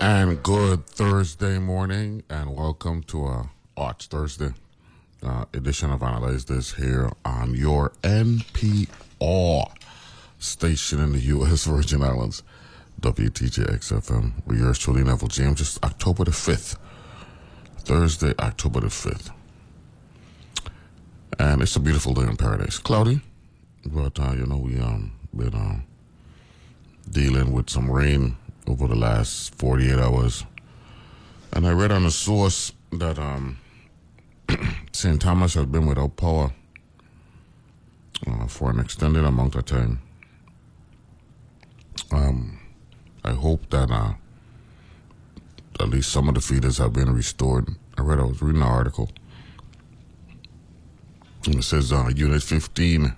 And good Thursday morning, and welcome to Arts Thursday edition of Analyze This here on your NPR station in the U.S. Virgin Islands, WTJXFM. We're yours truly, Neville James. It's October the 5th, Thursday, October the 5th. And it's a beautiful day in paradise. Cloudy, but, we been dealing with some rain over the last 48 hours. And I read on a source that St. Thomas has been without power for an extended amount of time. I hope that at least some of the feeders have been restored. I was reading an article, and it says Unit 15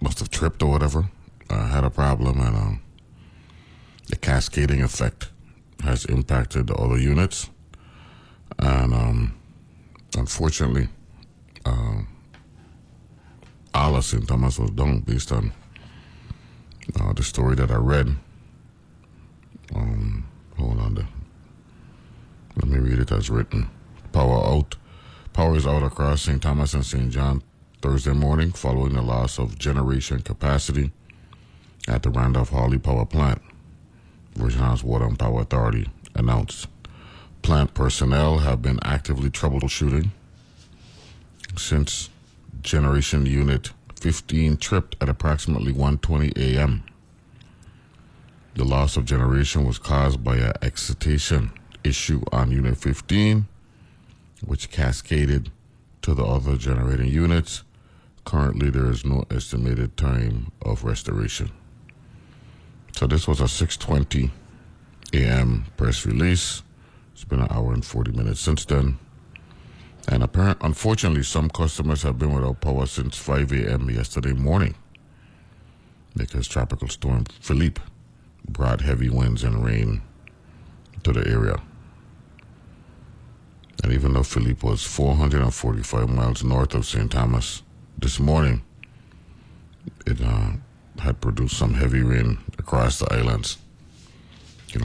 must have tripped or whatever. Had a problem, and the cascading effect has impacted the other units, and unfortunately all of St. Thomas was done based on the story that I read. Hold on there. Let me read it as written. Power is out across St. Thomas and St. John Thursday morning following the loss of generation capacity at the Randolph-Harley Power Plant, Virgin Islands Water and Power Authority announced. Plant personnel have been actively troubleshooting since Generation Unit 15 tripped at approximately 1:20 a.m. The loss of generation was caused by an excitation issue on Unit 15, which cascaded to the other generating units. Currently, there is no estimated time of restoration. So this was a 6:20 a.m. press release. It's been an hour and 40 minutes since then. And unfortunately, some customers have been without power since 5 a.m. yesterday morning because Tropical Storm Philippe brought heavy winds and rain to the area. And even though Philippe was 445 miles north of St. Thomas this morning, it had produced some heavy rain across the islands.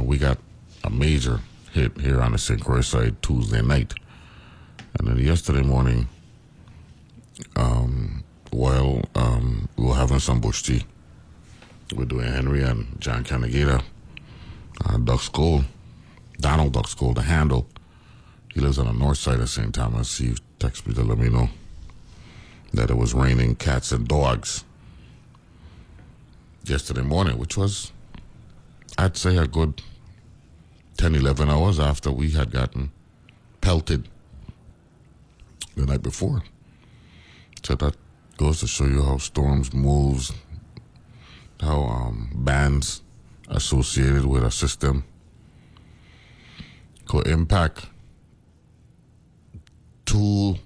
We got a major hit here on the St. Croix side Tuesday night. And then yesterday morning, while we were having some bush tea with Dwayne Henry and John Canagata, Donald Duck School, the handle, he lives on the north side of St. Thomas. He texted me to let me know that it was raining cats and dogs yesterday morning, which was, I'd say, a good 10, 11 hours after we had gotten pelted the night before. So that goes to show you how storms moves, how bands associated with a system could impact two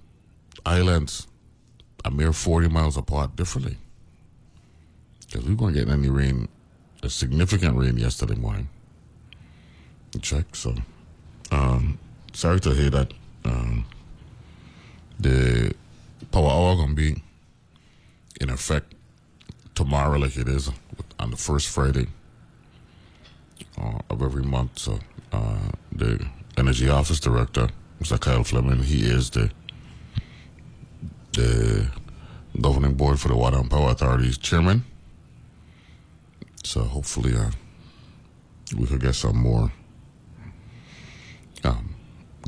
islands a mere 40 miles apart differently. Because we weren't getting any rain, a significant rain yesterday morning. Check, so. Sorry to hear that. The power hour going to be in effect tomorrow like it is on the first Friday of every month. So the Energy Office Director, Mr. Kyle Fleming, he is the governing board for the Water and Power Authority's chairman. So hopefully we could get some more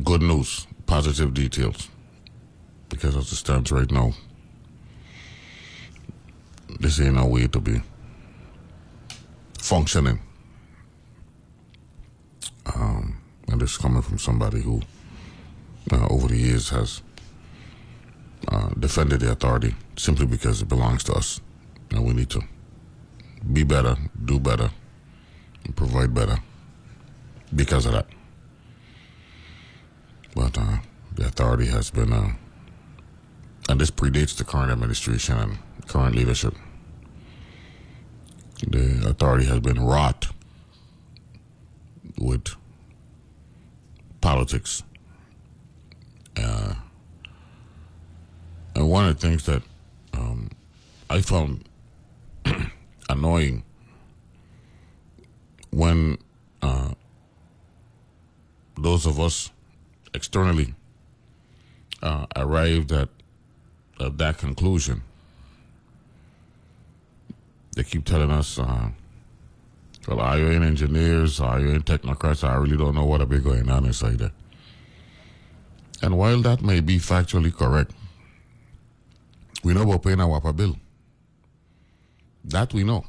good news, positive details, because as it stands right now, this ain't no way to be functioning. And this is coming from somebody who over the years has defended the authority simply because it belongs to us. and we need to be better, do better, and provide better because of that. But the authority has been, and this predates the current administration and current leadership. The authority has been wrought with politics. And one of the things that I found annoying when those of us externally arrived at that conclusion, they keep telling us, well, I ain't engineers, I ain't technocrats, I really don't know what will be going on inside there. And while that may be factually correct, we know we're paying a WAPA bill. That we know.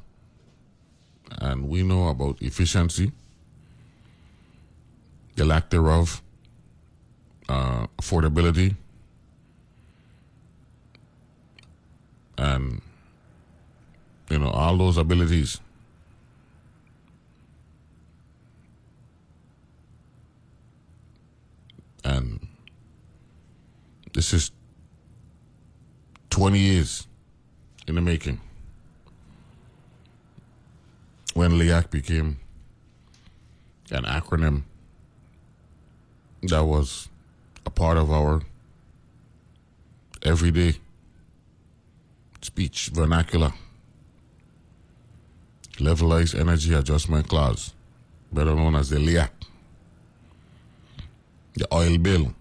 And we know about efficiency, the lack thereof, affordability, and, you know, all those abilities. And this is 20 years in the making. When LIAC became an acronym that was a part of our everyday speech vernacular, Levelized Energy Adjustment Clause, better known as the LIAC, the oil bill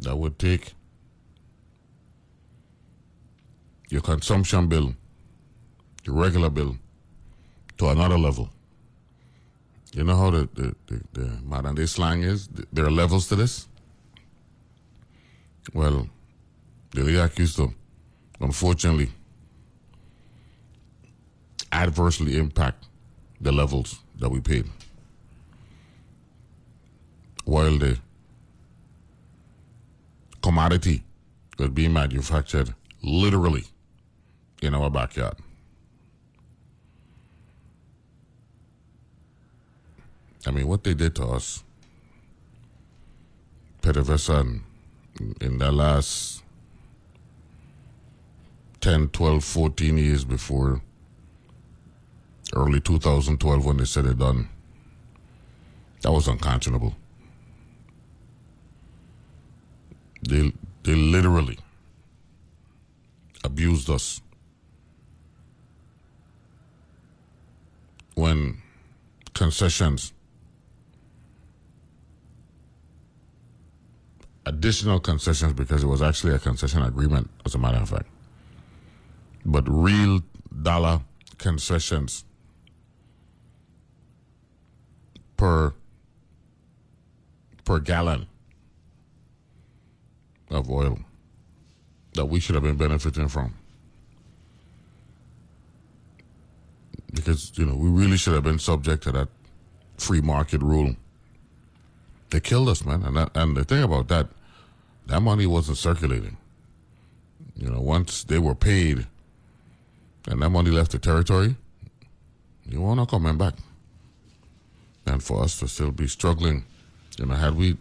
that would take your consumption bill, your regular bill, to another level. You know how the modern day slang is? There are levels to this? Well, the LIAC used to, unfortunately, adversely impact the levels that we paid. While the commodity could be manufactured literally in our backyard. I mean, what they did to us, PDVSA, in the last 10, 12, 14 years before early 2012 when they said it done, that was unconscionable. They literally abused us when concessions, additional concessions, because it was actually a concession agreement, as a matter of fact, but real dollar concessions per gallon of oil that we should have been benefiting from. Because, you know, we really should have been subject to that free market rule. They killed us, man. And the thing about that money wasn't circulating. You know, once they were paid and that money left the territory, you were not coming back. And for us to still be struggling, you know, had we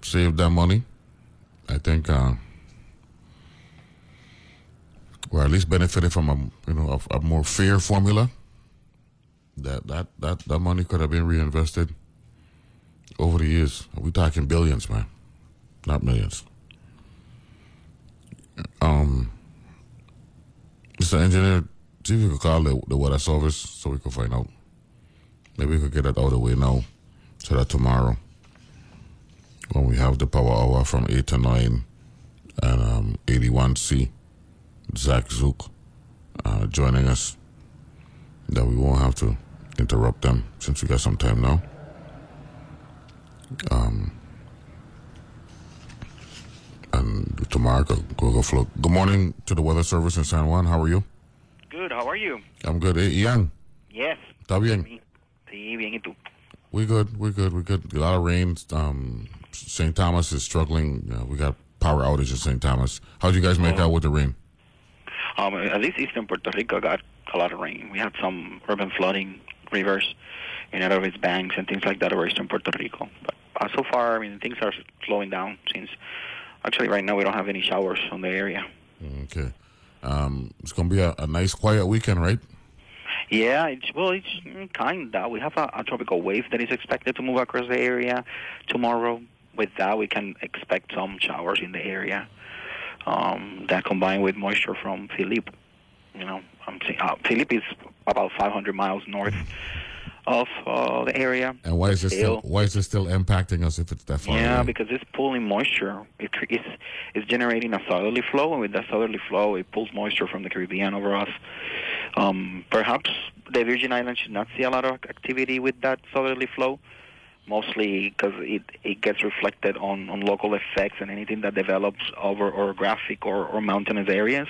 saved that money, I think, or at least benefited from a more fair formula, that money could have been reinvested over the years. We're talking billions, man, not millions. Mr. Engineer, see if you could call the weather service so we could find out. Maybe we could get that out of the way now so that tomorrow when we have the power hour from 8 to 9 and 81C, Zach Zook joining us, that we won't have to interrupt them since we got some time now. And tomorrow, go float. Good morning to the weather service in San Juan. How are you? Good. How are you? I'm good. Hey, Ian. Yes. ¿Está bien? Sí, bien. ¿Y tú? We good. A lot of rain. St. Thomas is struggling. We got power outage at St. Thomas. How'd you guys make out with the rain? At least eastern Puerto Rico got a lot of rain. We had some urban flooding, rivers, and out of its banks and things like that over eastern Puerto Rico. But so far, I mean, things are slowing down since actually right now we don't have any showers on the area. Okay. It's going to be a nice, quiet weekend, right? Yeah, it's kind of. We have a tropical wave that is expected to move across the area tomorrow. With that, we can expect some showers in the area. That combined with moisture from Philippe. You know, I'm saying Philippe is about 500 miles north of the area. And why is it still impacting us if it's that far? Yeah, away? Because it's pulling moisture. It's generating a southerly flow, and with that southerly flow, it pulls moisture from the Caribbean over us. Perhaps the Virgin Islands should not see a lot of activity with that southerly flow, mostly because it gets reflected on local effects and anything that develops over orographic or mountainous areas.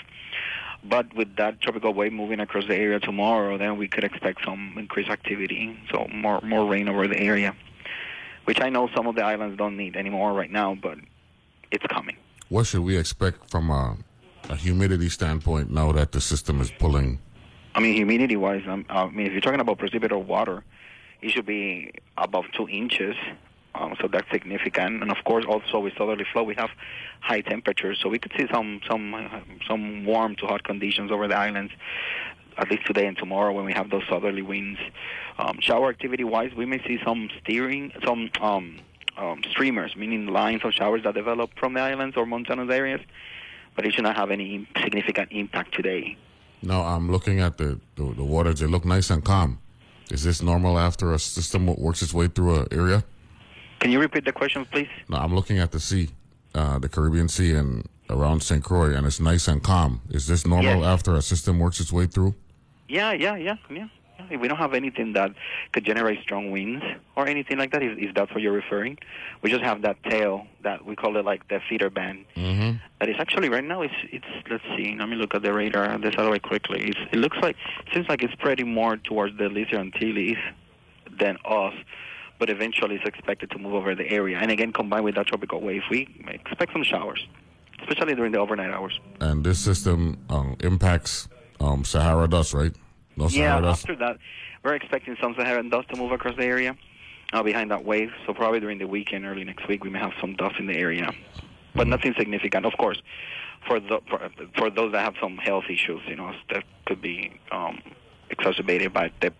But with that tropical wave moving across the area tomorrow, then we could expect some increased activity, so more rain over the area, which I know some of the islands don't need anymore right now, but it's coming. What should we expect from a humidity standpoint now that the system is pulling? I mean, humidity-wise, if you're talking about precipitable water, it should be above 2 inches, so that's significant. And, of course, also with southerly flow, we have high temperatures, so we could see some warm to hot conditions over the islands, at least today and tomorrow when we have those southerly winds. Shower activity-wise, we may see some streamers, meaning lines of showers that develop from the islands or mountainous areas, but it should not have any significant impact today. Now I'm looking at the waters. They look nice and calm. Is this normal after a system works its way through an area? Can you repeat the question, please? No, I'm looking at the sea, the Caribbean Sea and around St. Croix, and it's nice and calm. Is this normal after a system works its way through? Yeah. We don't have anything that could generate strong winds or anything like that, if that's what you're referring. We just have that tail that we call it like the feeder band. Mm-hmm. That is actually right now, it's. Let's see. Let me look at the radar. This other way quickly. It looks like, seems like it's spreading more towards the Aleutian Antilles than us, but eventually it's expected to move over the area. And again, combined with that tropical wave, we expect some showers, especially during the overnight hours. And this system impacts Sahara dust, right? After that, we're expecting some Saharan dust to move across the area behind that wave. So probably during the weekend, early next week, we may have some dust in the area. But nothing significant, of course. For those that have some health issues, you know, that could be exacerbated by the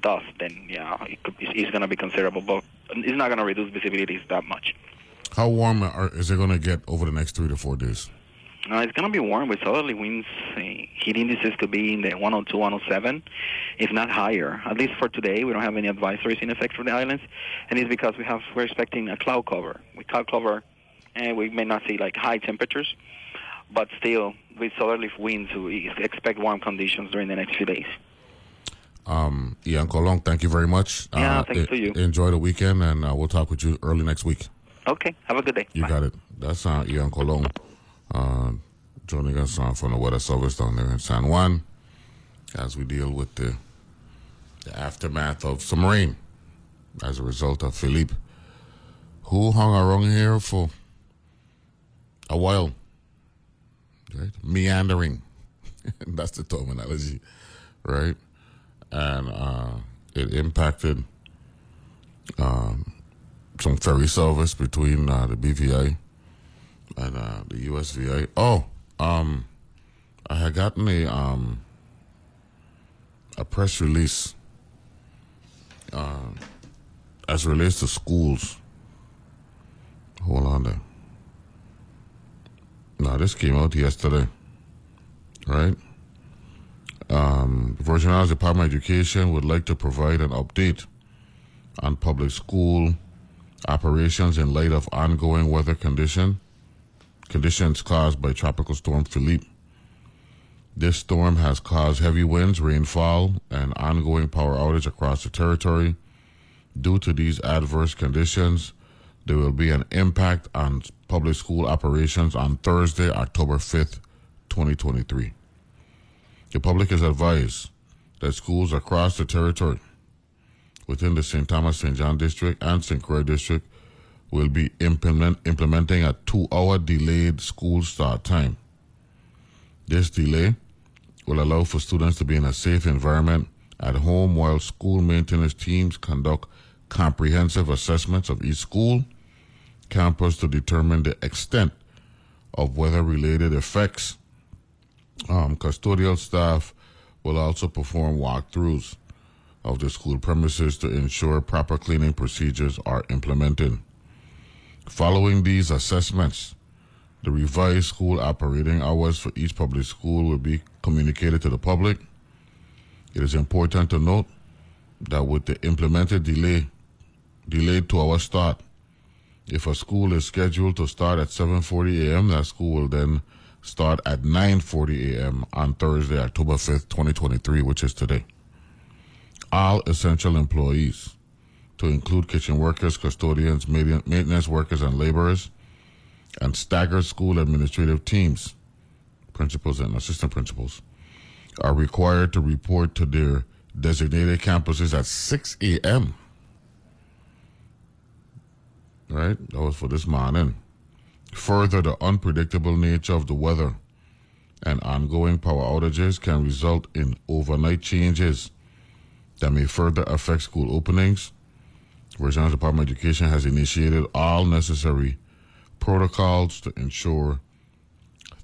dust, then, yeah, it's going to be considerable. But it's not going to reduce visibility that much. How warm is it going to get over the next 3 to 4 days? It's going to be warm with southerly winds. Heat indices could be in the 102, 107, if not higher. At least for today, we don't have any advisories in effect for the islands, and it's because we're expecting a cloud cover. With cloud cover, we may not see like high temperatures, but still with southerly winds, we expect warm conditions during the next few days. Ian Colon, thank you very much. Thanks to you. Enjoy the weekend, and we'll talk with you early next week. Okay, have a good day. Bye. Got it. That's Ian Colon. Joining us from the weather service down there in San Juan as we deal with the aftermath of some rain as a result of Philippe, who hung around here for a while, right? Meandering. That's the terminology, right? And it impacted some ferry service between the BVI and the USVI. I had gotten a press release as relates to schools. Hold on there. Now, this came out yesterday, right? The Virgin Islands Department of Education would like to provide an update on public school operations in light of ongoing weather conditions caused by Tropical Storm Philippe. This storm has caused heavy winds, rainfall, and ongoing power outage across the territory. Due to these adverse conditions, there will be an impact on public school operations on Thursday, October 5th, 2023. The public is advised that schools across the territory within the St. Thomas, St. John District, and St. Croix District will be implementing a 2-hour delayed school start time. This delay will allow for students to be in a safe environment at home while school maintenance teams conduct comprehensive assessments of each school campus to determine the extent of weather-related effects. Custodial staff will also perform walkthroughs of the school premises to ensure proper cleaning procedures are implemented. Following these assessments, the revised school operating hours for each public school will be communicated to the public. It is important to note that with the implemented delayed 2-hour start, if a school is scheduled to start at 7:40 a.m., that school will then start at 9:40 a.m. on Thursday, October 5th, 2023, which is today. All essential employees, to include kitchen workers, custodians, maintenance workers, and laborers, and staggered school administrative teams, principals and assistant principals, are required to report to their designated campuses at 6 a.m. Right? That was for this morning. Further, the unpredictable nature of the weather and ongoing power outages can result in overnight changes that may further affect school openings. Virgin Islands Department of Education has initiated all necessary protocols to ensure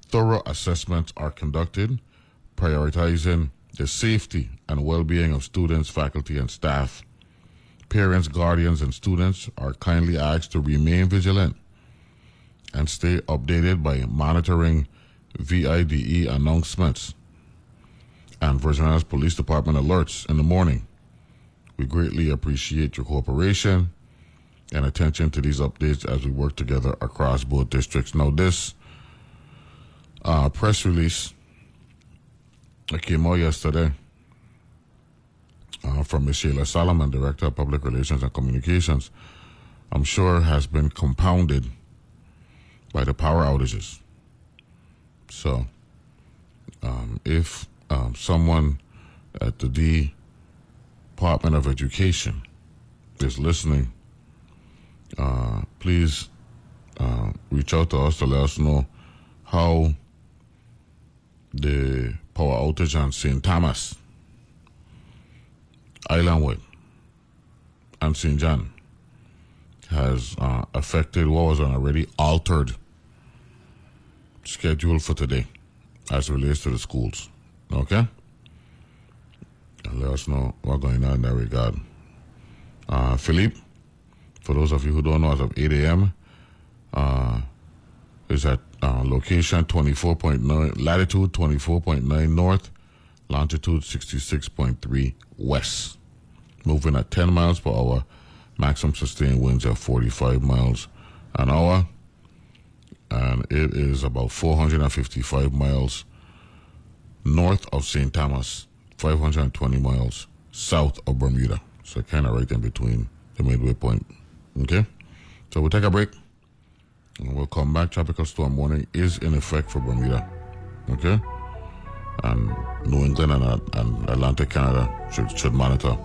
thorough assessments are conducted, prioritizing the safety and well-being of students, faculty, and staff. Parents, guardians, and students are kindly asked to remain vigilant and stay updated by monitoring VIDE announcements and Virgin Islands Police Department alerts in the morning. We greatly appreciate your cooperation and attention to these updates as we work together across both districts. Now, this press release that came out yesterday from Michelle Salomon, Director of Public Relations and Communications, I'm sure has been compounded by the power outages. So, if someone at the Department of Education is listening, please reach out to us to let us know how the power outage on St. Thomas, Islandwood, and St. John has affected what was an already altered schedule for today as it relates to the schools. Okay? And let us know what's going on in that regard. Philippe, for those of you who don't know, as of 8 a.m., is at location 24.9, latitude 24.9 north, longitude 66.3 west. Moving at 10 miles per hour. Maximum sustained winds at 45 miles an hour, and it is about 455 miles north of St. Thomas, 520 miles south of Bermuda. So kind of right in between the midway point. Okay? So we'll take a break, and we'll come back. Tropical storm warning is in effect for Bermuda. Okay? And New England and Atlantic Canada should monitor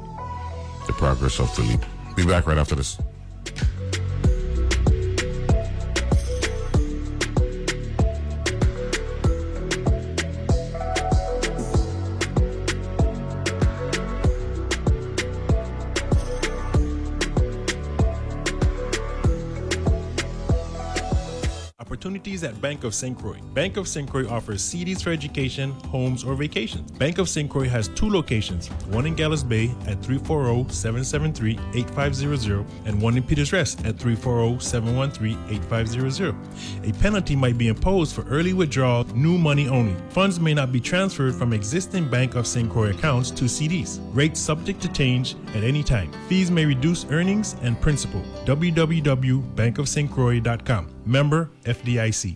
the progress of Philippe. Be back right after this. At Bank of St. Croix. Bank of St. Croix offers CDs for education, homes, or vacations. Bank of St. Croix has two locations, one in Gallas Bay at 340-773-8500 and one in Peters Rest at 340-713-8500. A penalty might be imposed for early withdrawal, new money only. Funds may not be transferred from existing Bank of St. Croix accounts to CDs. Rates subject to change at any time. Fees may reduce earnings and principal. www.bankofstcroix.com. Member FDIC.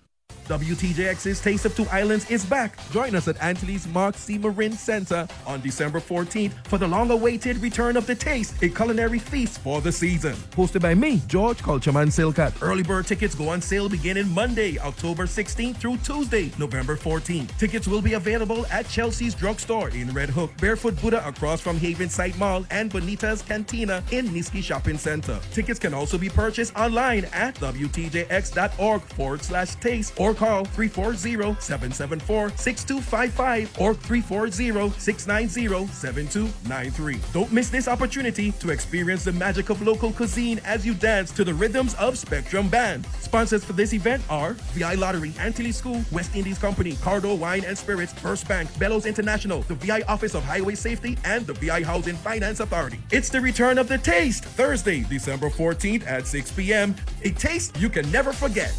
WTJX's Taste of Two Islands is back. Join us at Antilles Mark C. Marin Center on December 14th for the long-awaited return of The Taste, a culinary feast for the season. Hosted by me, George Cultureman Silcat. Early bird tickets go on sale beginning Monday, October 16th through Tuesday, November 14th. Tickets will be available at Chelsea's Drugstore in Red Hook, Barefoot Buddha across from Havenside Mall, and Bonita's Cantina in Niski Shopping Center. Tickets can also be purchased online at WTJX.org/taste or call 340-774-6255 or 340-690-7293. Don't miss this opportunity to experience the magic of local cuisine as you dance to the rhythms of Spectrum Band. Sponsors for this event are VI Lottery, Antilles School, West Indies Company, Cardo Wine and Spirits, First Bank, Bellows International, the VI Office of Highway Safety, and the VI Housing Finance Authority. It's the return of The Taste, Thursday, December 14th at 6 p.m. A taste you can never forget.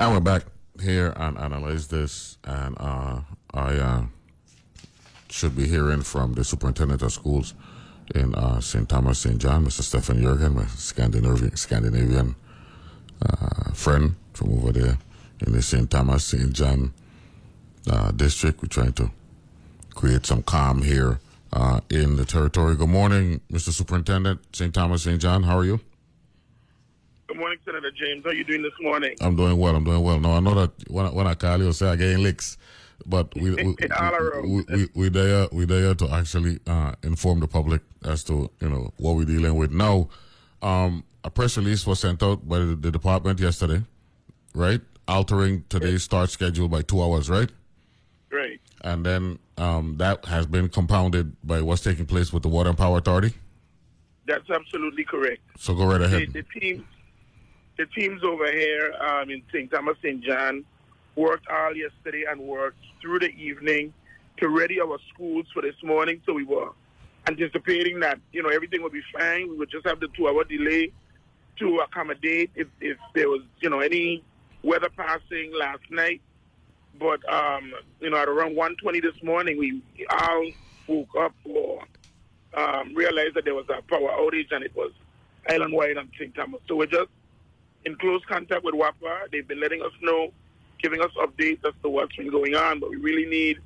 And we're back here on Analyze This, and I should be hearing from the superintendent of schools in St. Thomas, St. John, Mr. Stefan Jurgen, my Scandinavian friend from over there in the St. Thomas, St. John district. We're trying to create some calm here in the territory. Good morning, Mr. Superintendent, St. Thomas, St. John. How are you? Good morning, Senator James. How are you doing this morning? I'm doing well. Now, I know that when I call you, I say I get licks, but we there to actually inform the public as to, you know, what we're dealing with now. A press release was sent out by the department yesterday, right? Altering today's start schedule by 2 hours, right? Right. And then that has been compounded by what's taking place with the Water and Power Authority. That's absolutely correct. So go right ahead. The teams over here in St. Thomas, St. John worked all yesterday and worked through the evening to ready our schools for this morning. So we were anticipating that, you know, everything would be fine. We would just have the 2 hour delay to accommodate if there was, you know, any weather passing last night. But, you know, at around 1:20 this morning, we all woke up or realized that there was a power outage, and it was island-wide on St. Thomas. So we're just in close contact with WAPA. They've been letting us know, giving us updates as to what's been going on, but we really need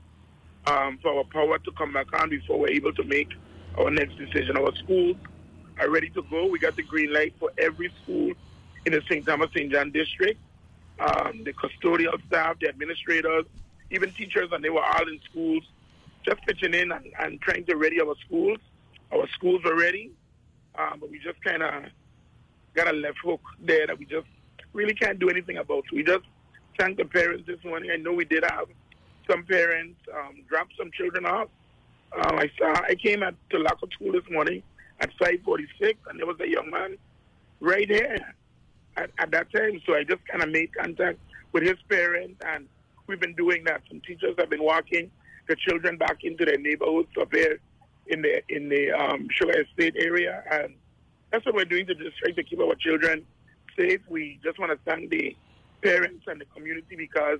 for our power to come back on before we're able to make our next decision. Our schools are ready to go. We got the green light for every school in the St. Thomas, St. John district. The custodial staff, the administrators, even teachers, and they were all in schools, just pitching in and trying to ready our schools. Our schools are ready, but we just kind of got a left hook there that we just really can't do anything about. We just thank the parents this morning. I know we did have some parents drop some children off. I came to Lockhart School this morning at 5:46, and there was a young man right there at that time. So I just kind of made contact with his parents, and we've been doing that. Some teachers have been walking the children back into their neighborhoods up there in the Shore Estate area, and that's what we're doing to just try to keep our children safe. We just want to thank the parents and the community, because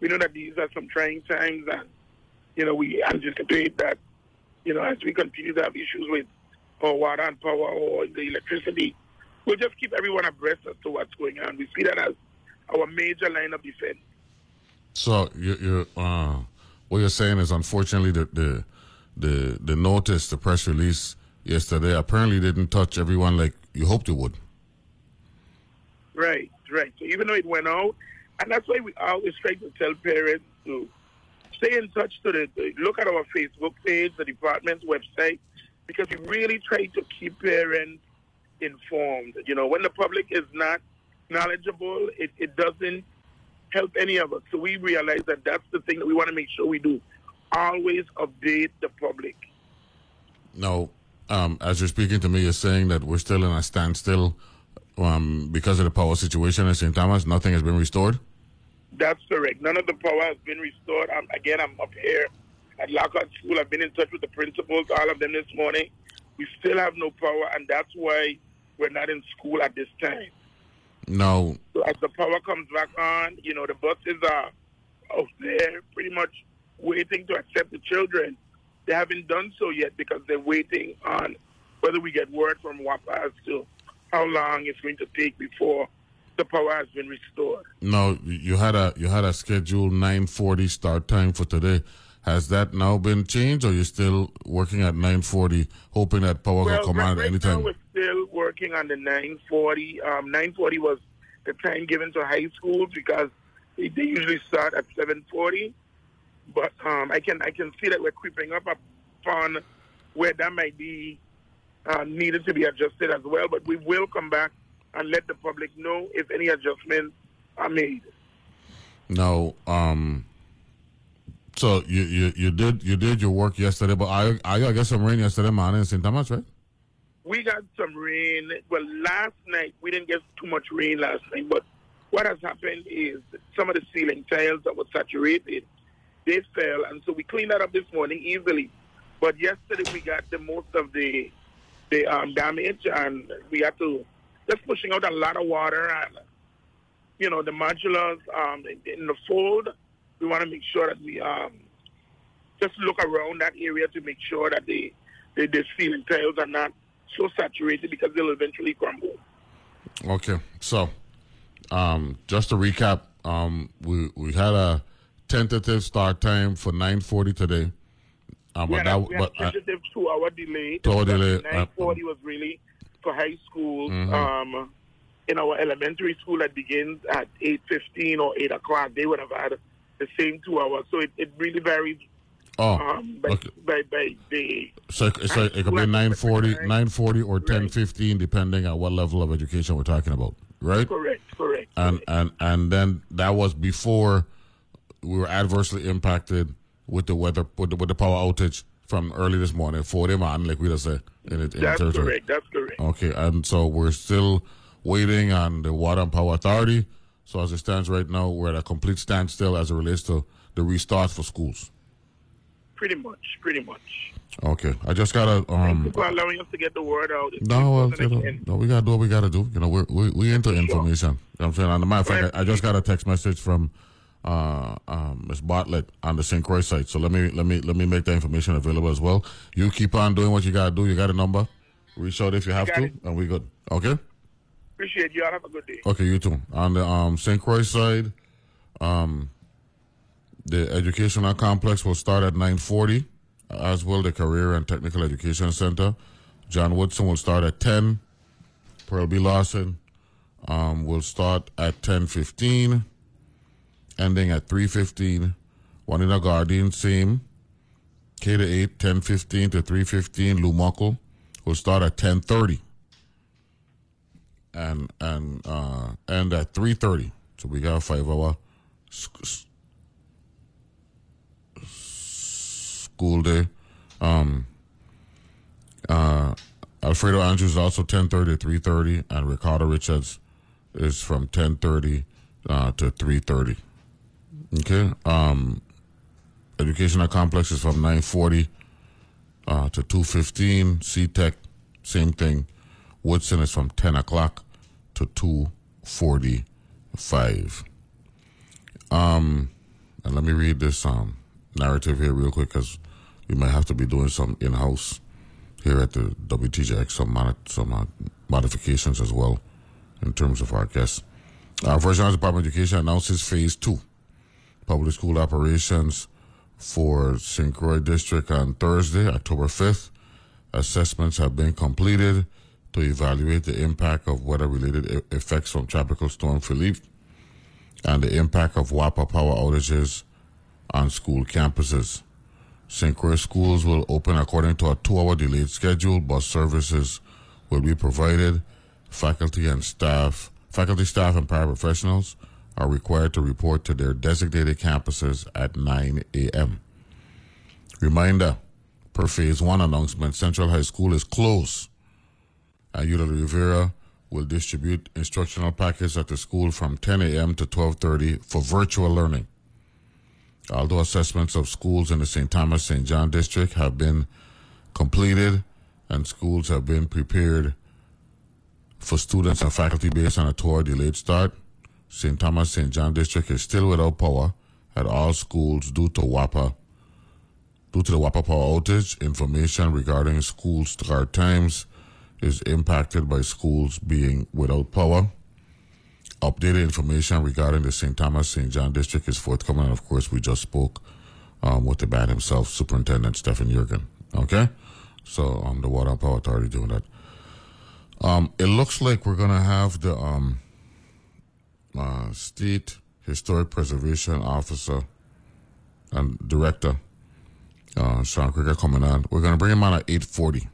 we know that these are some trying times, and, you know, we anticipate that, you know, as we continue to have issues with our water and power or the electricity, we'll just keep everyone abreast as to what's going on. We see that as our major line of defense. So you're what you're saying is, unfortunately, the notice, the press release yesterday apparently didn't touch everyone like you hoped it would. Right. So even though it went out, and that's why we always try to tell parents to stay in touch, look at our Facebook page, the department's website, because we really try to keep parents informed. You know, when the public is not knowledgeable, it doesn't help any of us. So we realize that that's the thing that we want to make sure we do. Always update the public. No. As you're speaking to me, you're saying that we're still in a standstill because of the power situation in St. Thomas. Nothing has been restored? That's correct. None of the power has been restored. I'm up here at Lockhart School. I've been in touch with the principals, all of them this morning. We still have no power, and that's why we're not in school at this time. No. So as the power comes back on, the buses are out there pretty much waiting to accept the children. They haven't done so yet because they're waiting on whether we get word from WAPA as to how long it's going to take before the power has been restored. No, you had a scheduled 9:40 start time for today. Has that now been changed, or are you still working at 9:40, hoping that power will come out at any time? Now we're still working on the 9:40. 9:40 was the time given to high schools because they usually start at 7:40. But I can see that we're creeping up upon where that might be needed to be adjusted as well. But we will come back and let the public know if any adjustments are made. Now, so you did your work yesterday, but I got some rain yesterday morning in St. Thomas, right? We got some rain. Well, last night, we didn't get too much rain last night, but what has happened is some of the ceiling tiles that were saturated, they fell, and so we cleaned that up this morning easily. But yesterday, we got the most of the damage, and we had to just pushing out a lot of water. And, the modulas in the fold, we want to make sure that we just look around that area to make sure that the ceiling tiles are not so saturated because they'll eventually crumble. Okay. So just to recap, we had a tentative start time for 9:40 today. We had a tentative 2-hour delay. 9:40 was really for high schools. Mm-hmm. In our elementary school that begins at 8:15 or 8 o'clock, they would have had the same 2 hours. So it really varies by day. So it could be 9:40 or 10:15, right, depending on what level of education we're talking about, right? Correct. And then that was before we were adversely impacted with the weather, with the power outage from early this morning, 4 a.m. like we just said. That's correct. Okay, and so we're still waiting on the Water and Power Authority. So as it stands right now, we're at a complete standstill as it relates to the restart for schools. Pretty much. Okay, I just gotta. Thank you for allowing us to get the word out. No, we gotta do what we gotta do. We into information. You know what I'm saying, and matter of fact, I just got a text message from Ms. Bartlett on the St. Croix site. So let me make that information available as well. You keep on doing what you gotta do. You got a number. Reach out if you have to, and we good. Okay. Appreciate you. All have a good day. Okay, you too. On the St. Croix side, the educational complex will start at 9:40, as will the Career and Technical Education Center. John Woodson will start at 10. Pearl B. Lawson will start at 10:15. Ending at 3:15, Juanita Garden, same, K-8, 10:15 to 3:15. Lou Muckle will start at 10:30 and end at 3:30. So we got a 5-hour school day. Alfredo Andrews is also 10:30 to 3:30, and Ricardo Richards is from 10:30 to 3:30. Okay. Educational complex is from 9:40 to 2:15. C-Tech, same thing. Woodson is from 10 o'clock to 2:45. And let me read this narrative here real quick because we might have to be doing some in-house here at the WTJX, some modifications as well in terms of our guests. Virgin Islands Department of Education announces Phase 2. Public school operations for St. Croix District on Thursday, October 5th. Assessments have been completed to evaluate the impact of weather-related effects from Tropical Storm Philippe and the impact of WAPA power outages on school campuses. St. Croix schools will open according to a 2-hour delayed schedule. Bus services will be provided. Faculty, staff, and paraprofessionals are required to report to their designated campuses at 9 a.m. Reminder, per Phase 1 announcement, Central High School is closed, and Uda Rivera will distribute instructional packets at the school from 10 a.m. to 12:30 for virtual learning. Although assessments of schools in the St. Thomas, St. John district have been completed and schools have been prepared for students and faculty based on a 2-hour delayed start, St. Thomas, St. John district is still without power at all schools due to the WAPA power outage. Information regarding school start times is impacted by schools being without power. Updated information regarding the St. Thomas, St. John district is forthcoming. And of course, we just spoke with the man himself, Superintendent Stefan Jurgen. Okay? So, the Water and Power Authority doing that. It looks like we're going to have the State Historic Preservation Officer and Director, Sean Krigger, coming on. We're going to bring him on at 8:40.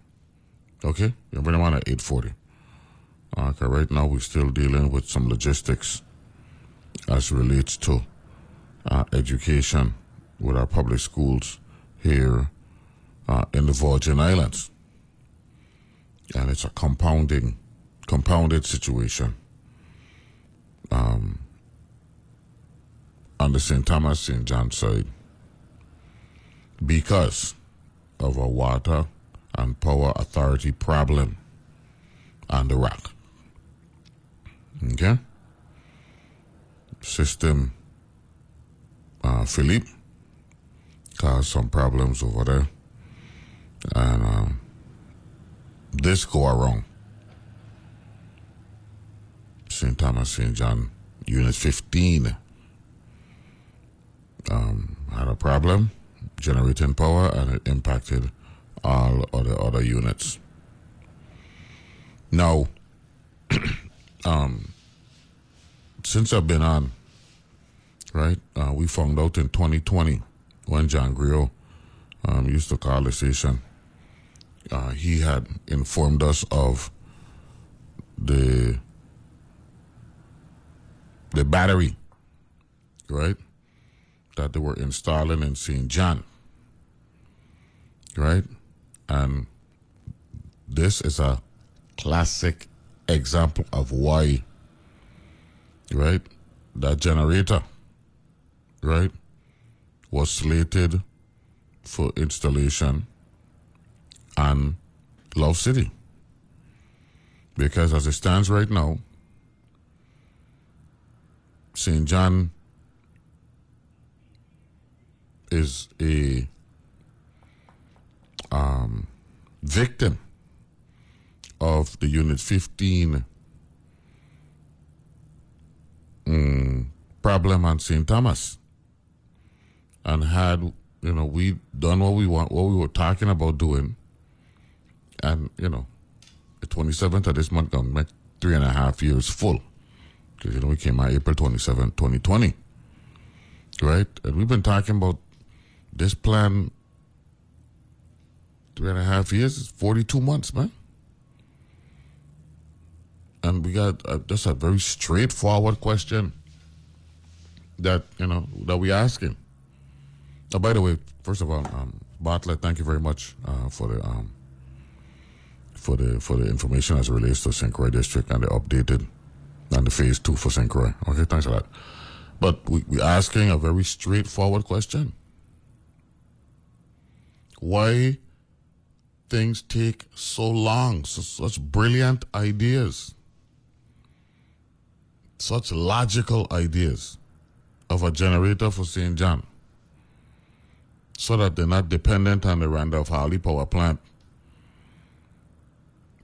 Okay? We're going to bring him on at 8:40. Okay, right now we're still dealing with some logistics as relates to education with our public schools here in the Virgin Islands. And it's a compounded situation. On the St. Thomas, St. John side, because of a water and power authority problem on the rock. Okay? System Philippe caused some problems over there. And this go around, St. Thomas, St. John, Unit 15 had a problem generating power, and it impacted all of the other units. Now, since I've been on, right, we found out in 2020 when John Griot used to call the station, he had informed us of the battery, right, that they were installing in St. John, right? And this is a classic example of why, right, that generator, right, was slated for installation on Love City. Because as it stands right now, St. John is a victim of the Unit 15 problem on St. Thomas. And had, we done what we were talking about doing, and, the 27th of this month going to make 3.5 years full. Because, we came out April 27th, 2020. Right? And we've been talking about this plan 3.5 years, 42 months, man. And we got just a very straightforward question that, that we asking. Oh, by the way, first of all, Bartlett, thank you very much for the information as it relates to St. Croix District and the updated and the phase 2 for St. Croix. Okay, thanks a lot. But we're asking a very straightforward question. Why things take so long, such brilliant ideas, such logical ideas of a generator for St. John, so that they're not dependent on the Randolph-Harley Power Plant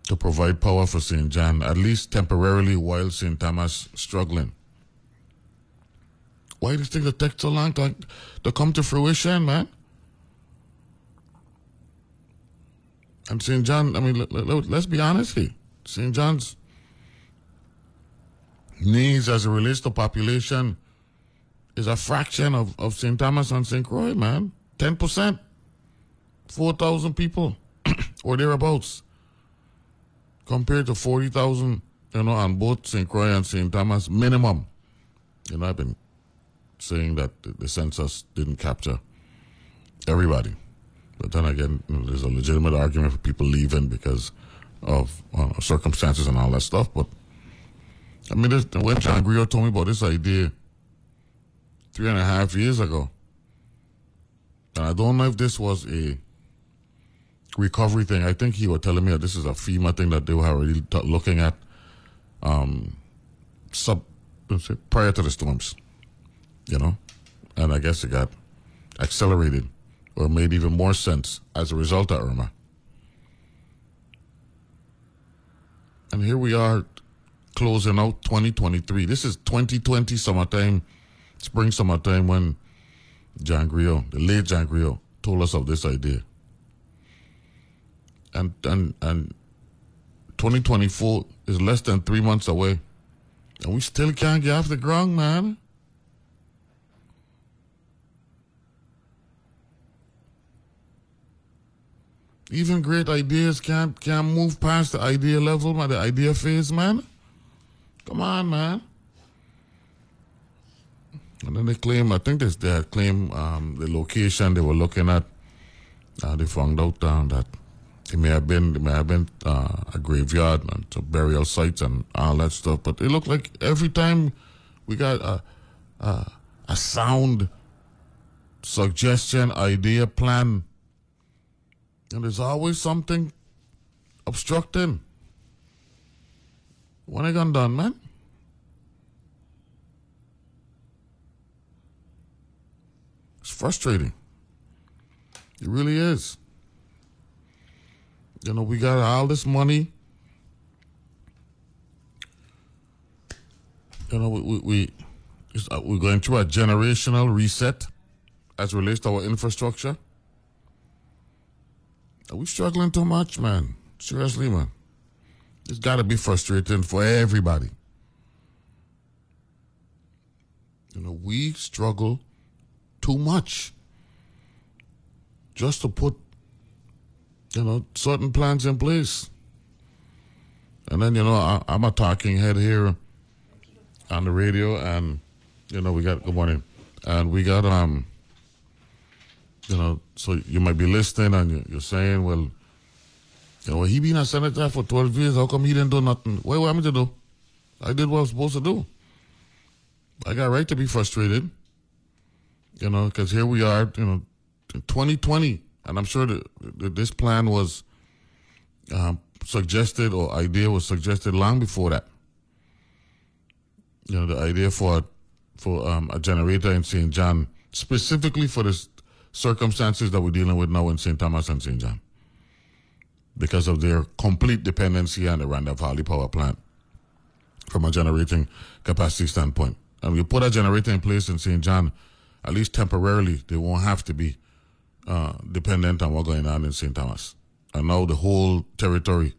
to provide power for St. John, at least temporarily, while St. Thomas struggling. Why do these things take so long to come to fruition, man? And St. John, let's be honest here. St. John's needs as it relates to population is a fraction of St. Thomas and St. Croix, man. 10%. 4,000 people or thereabouts. Compared to 40,000, on both St. Croix and St. Thomas, minimum. I've been saying that the census didn't capture everybody. But then again, there's a legitimate argument for people leaving because of circumstances and all that stuff. But I mean, this, when Sean Krigger told me about this idea 3.5 years ago, and I don't know if this was a recovery thing. I think he was telling me that this is a FEMA thing that they were already looking at prior to the storms, you know? And I guess it got accelerated or made even more sense as a result of Irma. And here we are closing out 2023. This is 2020 summertime, spring summertime, when John Griot, the late John Griot, told us of this idea. And 2024 is less than 3 months away, and we still can't get off the ground, man. Even great ideas can't move past the idea level, man, the idea phase, man. Come on, man. And then they claim, I think they had claimed the location they were looking at. They found out that it may have been a graveyard and a burial site and all that stuff. But it looked like every time we got a sound suggestion, idea, plan, and there's always something obstructing. When I got done, man. It's frustrating. It really is. You know, we got all this money. You know, we're going through a generational reset as relates to our infrastructure. Are we struggling too much, man? Seriously, man. It's got to be frustrating for everybody. You know, we struggle too much just to put, you know, certain plans in place. And then, you know, I'm a talking head here on the radio, and, you know, we got, good morning, and we got, you know, so you might be listening and you're saying, well, you know, he been a senator for 12 years, how come he didn't do nothing? What am I to do? I did what I was supposed to do. I got a right to be frustrated, you know, because here we are, you know, 2020, and I'm sure that this plan was suggested, or idea was suggested long before that. You know, the idea for a generator in St. John, specifically for this circumstances that we're dealing with now in St. Thomas and St. John, because of their complete dependency on the Randolph-Harley Power Plant from a generating capacity standpoint. And we put a generator in place in St. John, at least temporarily, they won't have to be dependent on what's going on in St. Thomas. And now the whole territory,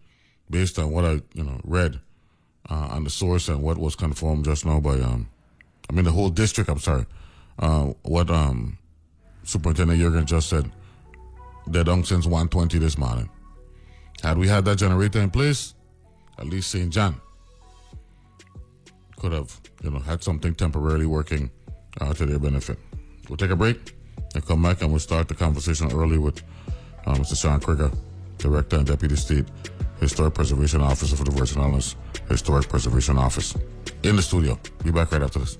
based on what I read on the source and what was confirmed just now by, the whole district, what Superintendent Jurgen just said, they're down since 1:20 this morning. Had we had that generator in place, at least St. John could have, had something temporarily working to their benefit. We'll take a break and come back, and we'll start the conversation early with Mr. Sean Krigger, Director and Deputy State Historic Preservation Officer for the Virgin Islands Historic Preservation Office, in the studio. Be back right after this.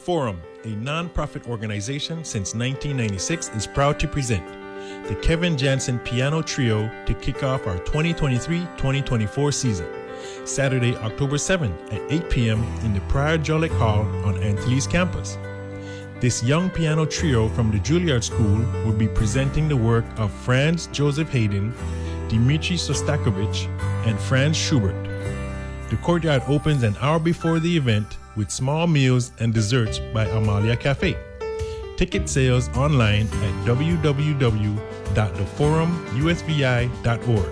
Forum, a non-profit organization since 1996, is proud to present the Kevin Jansen Piano Trio to kick off our 2023-2024 season, Saturday, October 7 at 8 p.m. in the Prior Jolick Hall on Antilles campus. This young piano trio from the Juilliard School will be presenting the work of Franz Joseph Haydn, Dmitri Sostakovich, and Franz Schubert. The courtyard opens an hour before the event with small meals and desserts by Amalia Cafe. Ticket sales online at www.theforumUSVI.org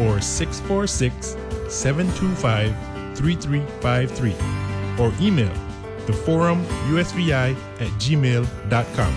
or 646-725-3353. or email theforumUSVI@gmail.com.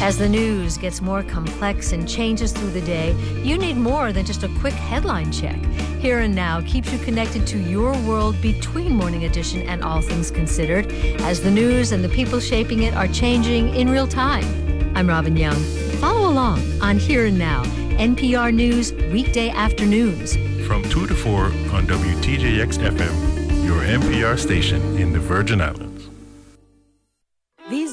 As the news gets more complex and changes through the day, you need more than just a quick headline check. Here and Now keeps you connected to your world between Morning Edition and All Things Considered, as the news and the people shaping it are changing in real time. I'm Robin Young. Follow along on Here and Now, NPR News, weekday afternoons. From 2 to 4 on WTJXFM, your NPR station in the Virgin Islands. These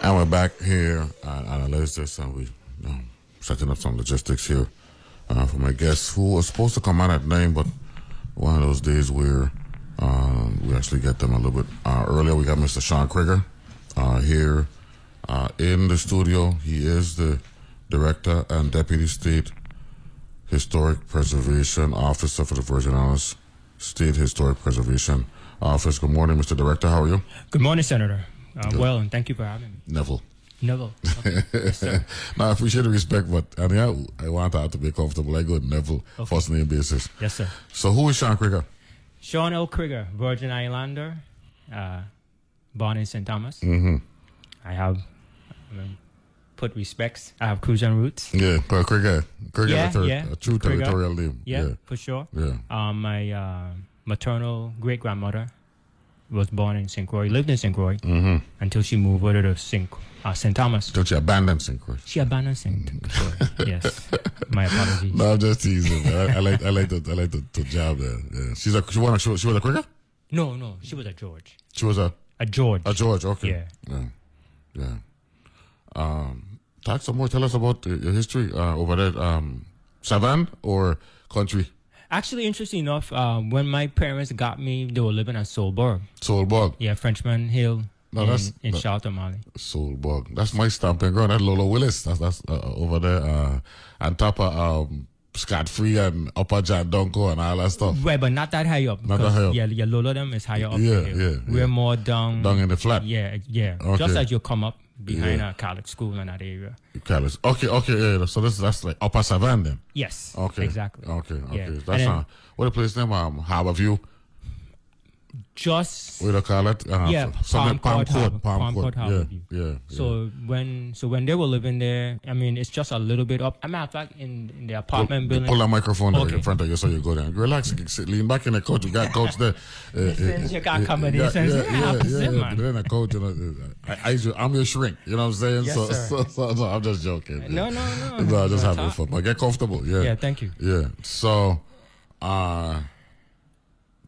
And we're back here on Elizabeth, and we're setting up some logistics here for my guests who were supposed to come out at 9, but one of those days where we actually get them a little bit earlier. We got Mr. Sean Krigger here in the studio. He is the Director and Deputy State Historic Preservation Officer for the Virgin Islands State Historic Preservation Office. Good morning, Mr. Director. How are you? Good morning, Senator. Well, and thank you for having me. Neville. Okay. Yes, sir. No, I appreciate the respect, but I mean, I want to have to be comfortable. I go with Neville, okay. First name basis. Yes, sir. So who is Sean Krigger? Sean O. Krigger, Virgin Islander, born in St. Thomas. Mm-hmm. I put respects. I have Cajun roots. Yeah, Krigger. A true Krigger. Territorial name. Yeah, for sure. Yeah. My maternal great-grandmother was born in St. Croix, lived in St. Croix, mm-hmm. until she moved over to St. Thomas. Until she abandoned St. Croix. She abandoned St. Croix, yes. My apologies. No, I'm just teasing. I like the job there. Yeah. She was a Krigger? No, she was a George. She was a George. A George, okay. Yeah. Talk some more. Tell us about your history over there. Savannah or country? Actually, interesting enough, when my parents got me, they were living at Solborg. Solborg? Yeah, Frenchman Hill in Charlotte Amalie. Solborg. That's my stamping ground. That's Lolo Willis. That's over there on top of Scott Free and Upper John Donko and all that stuff. Right, but not that high up. Not that high up. Yeah, Lolo them is higher up. Yeah. We're more down. Down in the flat. Yeah. Okay. Just as you come up behind a college school in that area. College. Okay, yeah. So that's like Upper Savannah then? Yes. Okay. Exactly. Okay. Yeah. That's what a place name, Harborview? Just what do you call it? Palm Court. Yeah. So when they were living there, I mean, it's just a little bit up. As a matter of fact, in the apartment building. Pull that microphone in front of you so you go there. Relax, lean back in the couch. You got couch there. You got accommodations. Yeah. You're in a couch. I'm your shrink. You know what I'm saying? Yes, so I'm just joking. No. No, I just having fun. But get comfortable. Yeah. Yeah. Thank you. Yeah. So,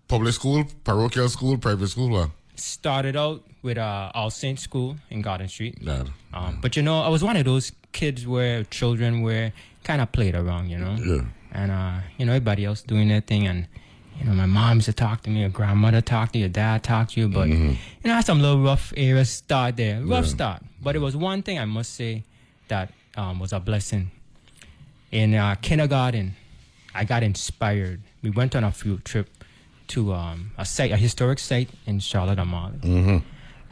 public school, parochial school, private school? Started out with All Saints School in Garden Street. Yeah. But, I was one of those kids where children were kind of played around, Yeah. And, everybody else doing their thing. And, my mom used to talk to me, your grandmother talked to you, your dad talked to you. But, mm-hmm. I had some little rough areas start there. Rough start. But it was one thing I must say that was a blessing. In kindergarten, I got inspired. We went on a field trip to a historic site in Charlotte Amalie. Mm-hmm.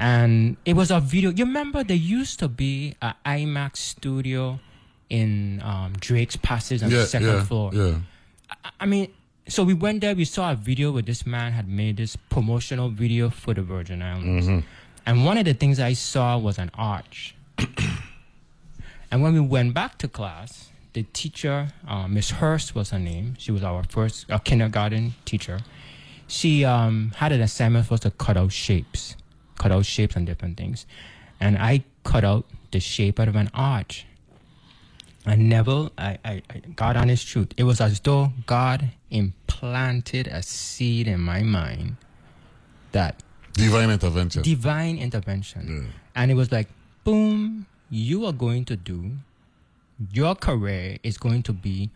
And it was a video. You remember there used to be an IMAX studio in Drake's Passage on the second floor. Yeah. So we went there. We saw a video where this man had made this promotional video for the Virgin Islands. Mm-hmm. And one of the things I saw was an arch. And when we went back to class, the teacher, Miss Hurst was her name. She was our first kindergarten teacher. she had an assignment for us to cut out shapes and different things. And I cut out the shape out of an arch. And Neville, I God honest truth, it was as though God implanted a seed in my mind that... Divine intervention. Yeah. And it was like, boom, you are going to do... Your career is going to be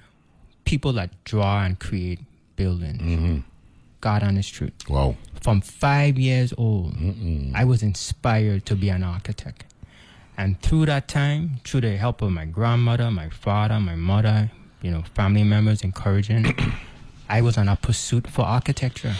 people that draw and create buildings. Mm-hmm. God honest truth. Wow. From 5 years old, I was inspired to be an architect. And through that time, through the help of my grandmother, my father, my mother, you know, family members encouraging, I was on a pursuit for architecture.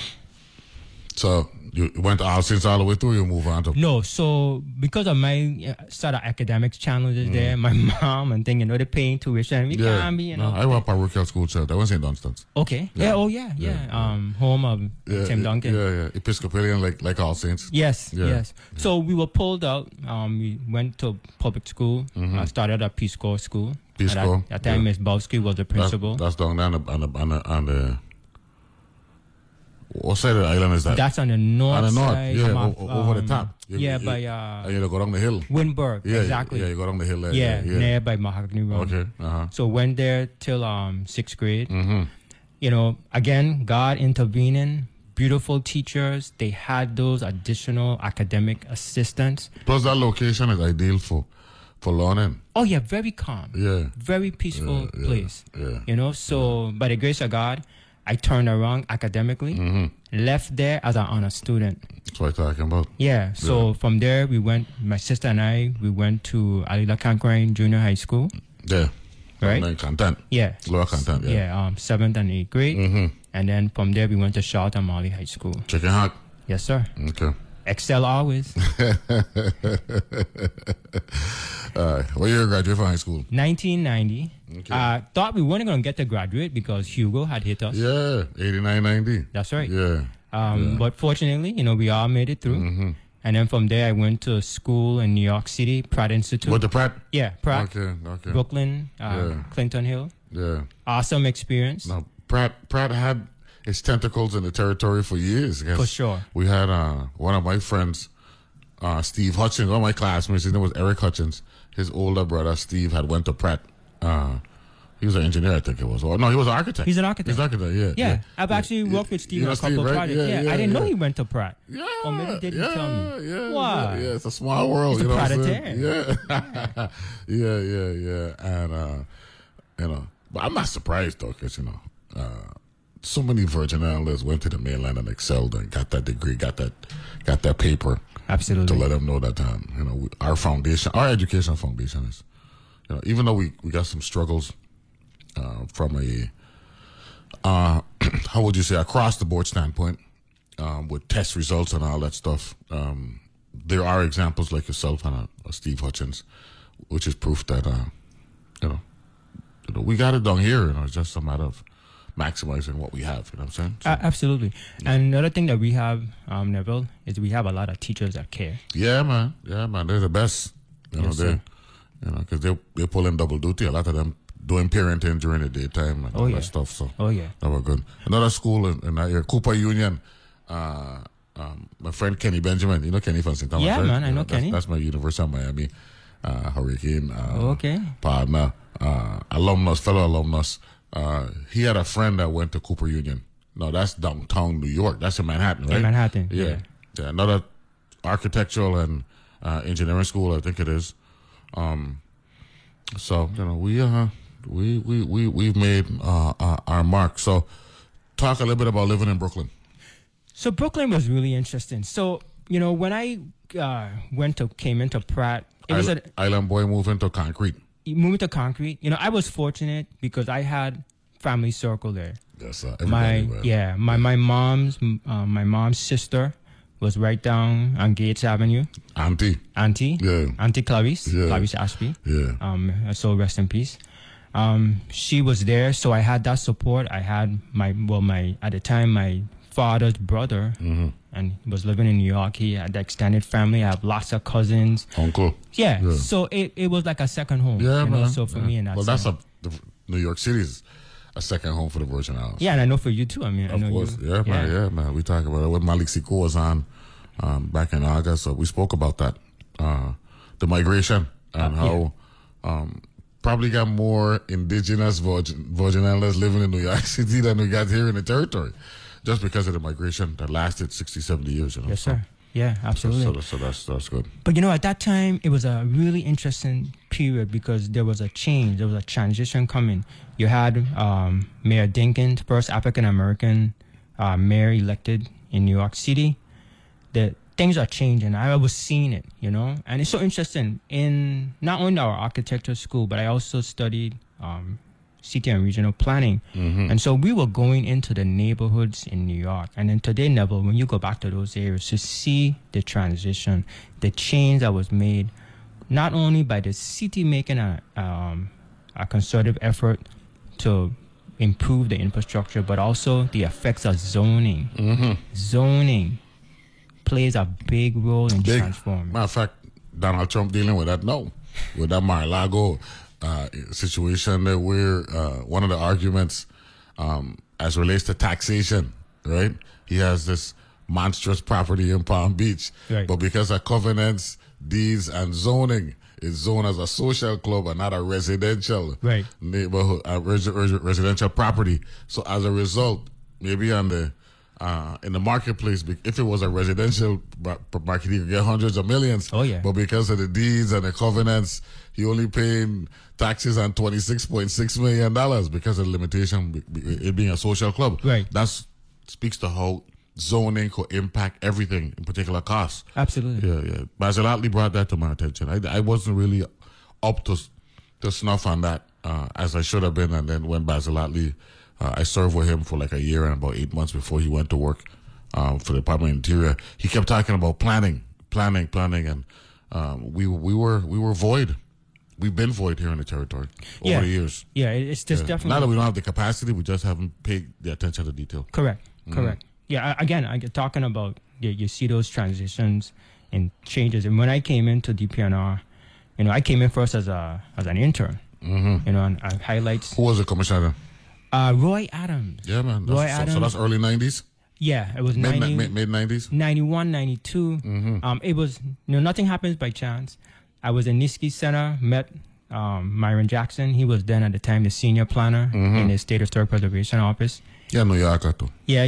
So you went to All Saints all the way through, you move on to... No, so because of my sort of academics challenges there, my mom and thing, you know, they're paying tuition. I went to parochial school church. I went to St. Dunstan's. Okay. Yeah. Home of Tim Duncan. Yeah. Episcopalian, like All Saints. Yes. Yeah. So we were pulled out. We went to public school. I started at Peace Corps School. At that time, Ms. Bowski was the principal. That's down there on the what side of the island is that? That's on the north side. Over the top. And you go down the hill. Windberg, exactly. Yeah, you go down the hill there. Yeah. Near by Mahogany Road. Okay, So went there till 6th grade. Mm-hmm. You know, again, God intervening, beautiful teachers. They had those additional academic assistants. Plus that location is ideal for learning. Oh, yeah, very calm. Yeah. Very peaceful place. Yeah. You know, so by the grace of God, I turned around academically, left there as an honor student. That's what I'm talking about. Yeah. So from there, my sister and I, we went to Addelita Cancryn Junior High School. Yeah. Right? Lower content. Yeah, 7th and 8th grade. And then from there, we went to Charlotte Amalie High School. Chicken hot. Yes, sir. Okay. Excel always. What year did you graduate from high school? 1990. Okay. Thought we weren't going to get to graduate because Hugo had hit us. Yeah, 89, 90. That's right. Yeah. But fortunately, you know, we all made it through. And then from there, I went to school in New York City, Pratt Institute. What, the Pratt? Yeah, Pratt. Okay. Brooklyn, Clinton Hill. Yeah. Awesome experience. Now, Pratt had its tentacles in the territory for years. I guess. For sure. We had one of my friends, Steve Hutchins, one of my classmates. His name was Eric Hutchins. His older brother, Steve, had went to Pratt. He was an engineer, I think it was. Or no, he was an architect. He's an architect, yeah. I've actually worked with Steve on a couple of projects. I didn't know he went to Pratt. Yeah. Or maybe didn't tell me. Wow. Yeah, it's a small world. He's a Prattitarian. Yeah. And, you know, but I'm not surprised, though, because, you know, so many Virgin Islanders went to the mainland and excelled and got that degree, got that paper. Absolutely. To let them know that, you know, our foundation, our education foundation is, you know, even though we got some struggles from a, how would you say, across the board standpoint, with test results and all that stuff, there are examples like yourself and Steve Hutchins, which is proof that, you know, we got it down here, you know, it's just a matter of maximizing what we have, you know what I'm saying? So, absolutely. Yeah. And another thing that we have, Neville, is we have a lot of teachers that care. Yeah, man. They're the best. You know, they're, you know, because they're pulling double duty. A lot of them doing parenting during the daytime and all that stuff. So that was good. Another school in that year, Cooper Union. My friend Kenny Benjamin. You know Kenny from St. Thomas? Yeah, right? Man, I know Kenny. That's my University of Miami Hurricane partner, fellow alumnus. He had a friend that went to Cooper Union. No, that's downtown New York. That's in Manhattan, right? Yeah. Another architectural and engineering school, I think it is. So you know, we've made our mark. So, talk a little bit about living in Brooklyn. So Brooklyn was really interesting. So you know, when I came into Pratt, it was an island boy moving to concrete. You know, I was fortunate because I had family circle there. Yes, sir. My mom's sister was right down on Gates Avenue. Auntie. Yeah. Auntie Clarice. Yeah. Clarice Ashby. Yeah. So rest in peace. She was there, so I had that support. I had my father's brother, and was living in New York. He had the extended family. I have lots of cousins. Uncle. Yeah. So it was like a second home. Yeah, you know, so for me, and that's. Well, that's New York City's. a second home for the Virgin Islands. Yeah, and I know for you too. I mean, of course. You, yeah, man. We talked about it. When Malik Siko was on back in August, so we spoke about that, the migration and how probably got more indigenous Virgin Islanders living in New York City than we got here in the territory, just because of the migration that lasted 60, 70 years. You know? Yes, sir. Yeah, absolutely. So that's good. But, you know, at that time, it was a really interesting period because there was a change. There was a transition coming. You had Mayor Dinkins, first African-American mayor elected in New York City. The things are changing. I was seeing it, you know. And it's so interesting. In not only our architecture school, but I also studied city and regional planning. Mm-hmm. And so we were going into the neighborhoods in New York. And then today, Neville, when you go back to those areas, to see the transition, the change that was made, not only by the city making a concerted effort to improve the infrastructure, but also the effects of zoning. Mm-hmm. Zoning plays a big role in transforming. Matter of fact, Donald Trump dealing with that now, with that Mar-a-Lago situation there, where one of the arguments as relates to taxation, right? He has this monstrous property in Palm Beach, right, but because of covenants, deeds, and zoning, it's zoned as a social club and not a residential neighborhood, a residential property. So as a result, maybe on the in the marketplace, if it was a residential market, he could get hundreds of millions. Oh, yeah. But because of the deeds and the covenants, he only paid taxes on $26.6 million because of the limitation, it being a social club. Right. That speaks to how zoning could impact everything, in particular costs. Absolutely. Yeah. Basil Atlee brought that to my attention. I wasn't really up to snuff on that as I should have been. And then when Basil Atlee... I served with him for like a year and about 8 months before he went to work for the Department of Interior. He kept talking about planning, and we were void. We've been void here in the territory over the years. Yeah, it's just definitely... Not that we don't have the capacity, we just haven't paid the attention to detail. Correct. Yeah, again, I'm talking about you see those transitions and changes. And when I came into DPNR, you know, I came in first as an intern, mm-hmm, you know, and I highlights... Who was the commissioner then? Roy Adams. Yeah, man. So that's early 90s? Yeah, it was mid-90s? 91, 92. Mm-hmm. It was, you know, nothing happens by chance. I was in Niski Center, met Myron Jackson. He was then, at the time, the senior planner in the State Historic Preservation Office. Yeah, New Yorker too. Yeah.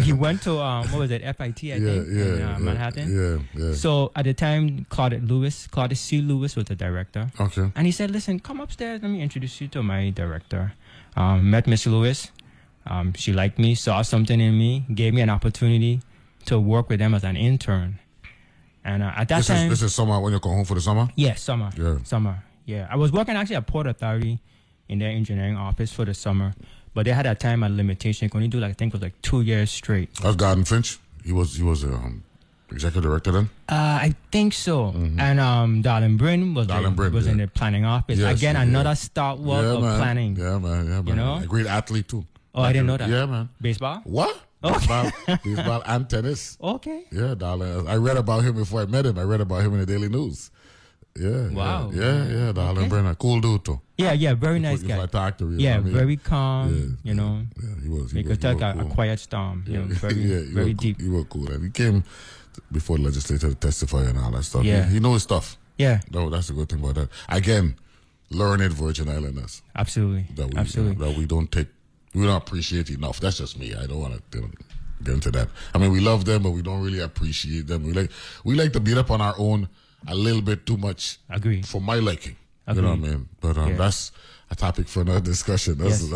He went to, FIT, I think, in Manhattan. Yeah. So at the time, Claudette C. Lewis was the director. Okay. And he said, listen, come upstairs, let me introduce you to my director. Met Miss Lewis. She liked me, saw something in me, gave me an opportunity to work with them as an intern. And at that time... This is summer, when you go home for the summer? Yes, summer. Yeah. I was working actually at Port Authority in their engineering office for the summer, but they had a time at limitation. You could only do, I think it was 2 years straight. That's Garden Finch. He was executive director then? I think so. Mm-hmm. And Darlin Brin was in the planning office. Yes, again, another stalwart of planning. Yeah, man. You know? A great athlete, too. Oh, I didn't know that. Yeah, man. Baseball? What? Okay. Baseball and tennis. Okay. Yeah, Darlin. I read about him before I met him. I read about him in the Daily News. Yeah. Wow. Yeah, Darlin Brin. A cool dude, too. Yeah, very nice guy. Very calm, you know. Yeah, he was cool. A quiet storm. Yeah. You know, very deep. He was cool. And he came... before the legislature to testify and all that stuff. Yeah. He knows stuff. Yeah. No, that's the good thing about that. Again, learned Virgin Islanders. Absolutely. We don't appreciate enough. That's just me. I don't want to get into that. I mean, we love them, but we don't really appreciate them. We like to beat up on our own a little bit too much. Agree. For my liking. Agree. You know what I mean? But that's a topic for another discussion. That's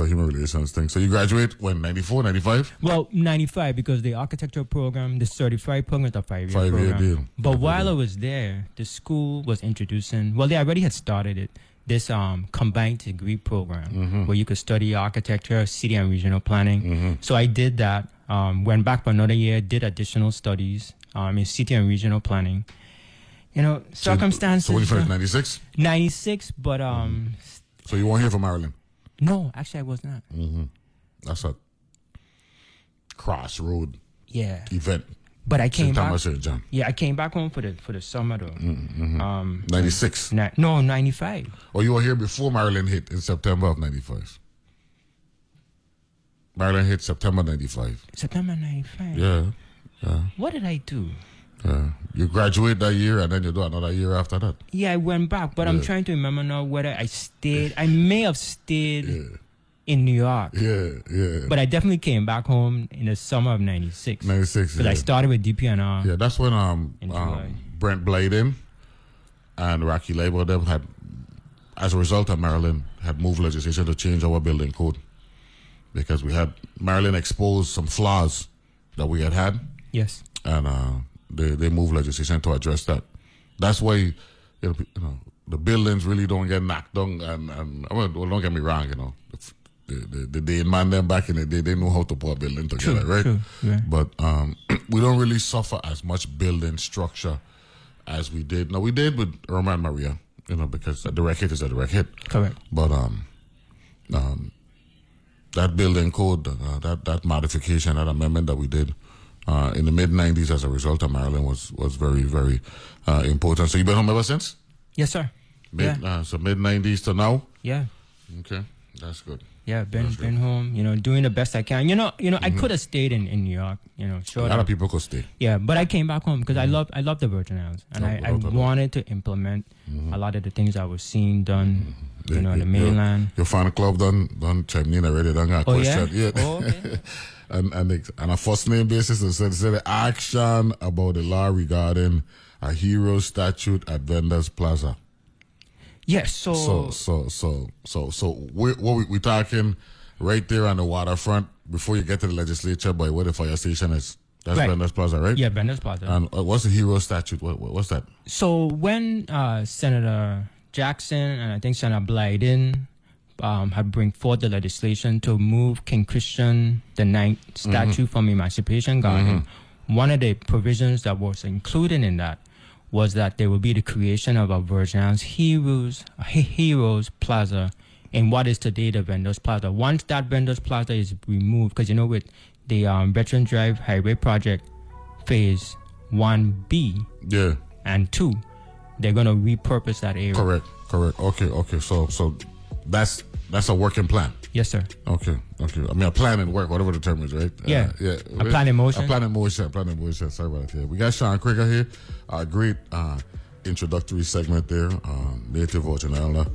a human relations thing. So you graduate when, 94, 95? Well, 95, because the architectural program, the certified program is a five-year deal. But while I was there, the school was introducing, well, they already had started it, this combined degree program where you could study architecture, city and regional planning. Mm-hmm. So I did that, went back for another year, did additional studies in city and regional planning. You know, circumstances... So what did you finish, 96? 96, but... So you weren't here from Maryland? No, actually I was not. Mm-hmm. That's a crossroad event. But I came back. St. John. Yeah, I came back home for the summer though. Mm-hmm. 96? No, 95. Oh, you were here before Maryland hit in September of 95. Ireland hit September 95. September 95? Yeah. What did I do? You graduate that year and then you do another year after that. Yeah, I went back, but I'm trying to remember now whether I stayed. I may have stayed in New York. Yeah. But I definitely came back home in the summer of 96. 96, because I started with DPNR. Yeah, that's when Brent Bladen and Rocky Label them had, as a result of Maryland, had moved legislation to change our building code. Because we had, Maryland exposed some flaws that we had. Yes. And they moved legislation to address that. That's why, the buildings really don't get knocked down. And well, don't get me wrong, the day man them back in the day, they knew how to put a building together, true, right? True, yeah. But we don't really suffer as much building structure as we did. Now, we did with Irma and Maria, because the direct hit is a direct hit. Correct. But that building code, that modification, that amendment that we did in the mid-90s as a result of Maryland was very, very important. So you've been home ever since? Yes, sir. So mid-90s to now? Yeah. Okay, that's good. Yeah, been home, doing the best I can. I could have stayed in New York, sure. A lot of people could stay. Yeah, but I came back home because I love the Virgin Islands. And I wanted to implement a lot of the things I was seeing done. Mm-hmm. The mainland. Your fan club done chime in already. Don't got question. Yeah. Oh, okay. and on a first name basis, they said the action about the law regarding a hero statute at Vendors Plaza. Yes. Yeah, so we're talking right there on the waterfront before you get to the legislature by where the fire station is. That's right. Vendors Plaza, right? Yeah, Vendors Plaza. And what's the hero statute? What's that? So when Senator Jackson and I think Senator Blyden had bring forth the legislation to move King Christian IX statue from Emancipation Garden. Mm-hmm. One of the provisions that was included in that was that there would be the creation of a Virgin Islands Heroes Plaza in what is today the Vendors Plaza. Once that Vendors Plaza is removed, because with the Veteran Drive Highway Project Phase 1B and 2, they're going to repurpose that area. Correct. Okay. So that's a working plan. Yes, sir. Okay. I mean, a plan in work, whatever the term is, right? Yeah. A plan in motion. Sorry about that. Yeah. We got Sean Krigger here. A great introductory segment there. Native Virgin Islander.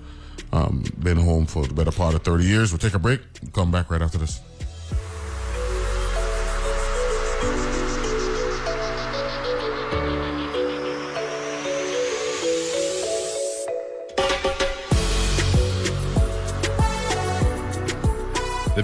Been home for the better part of 30 years. We'll take a break. We'll come back right after this. The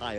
Hi,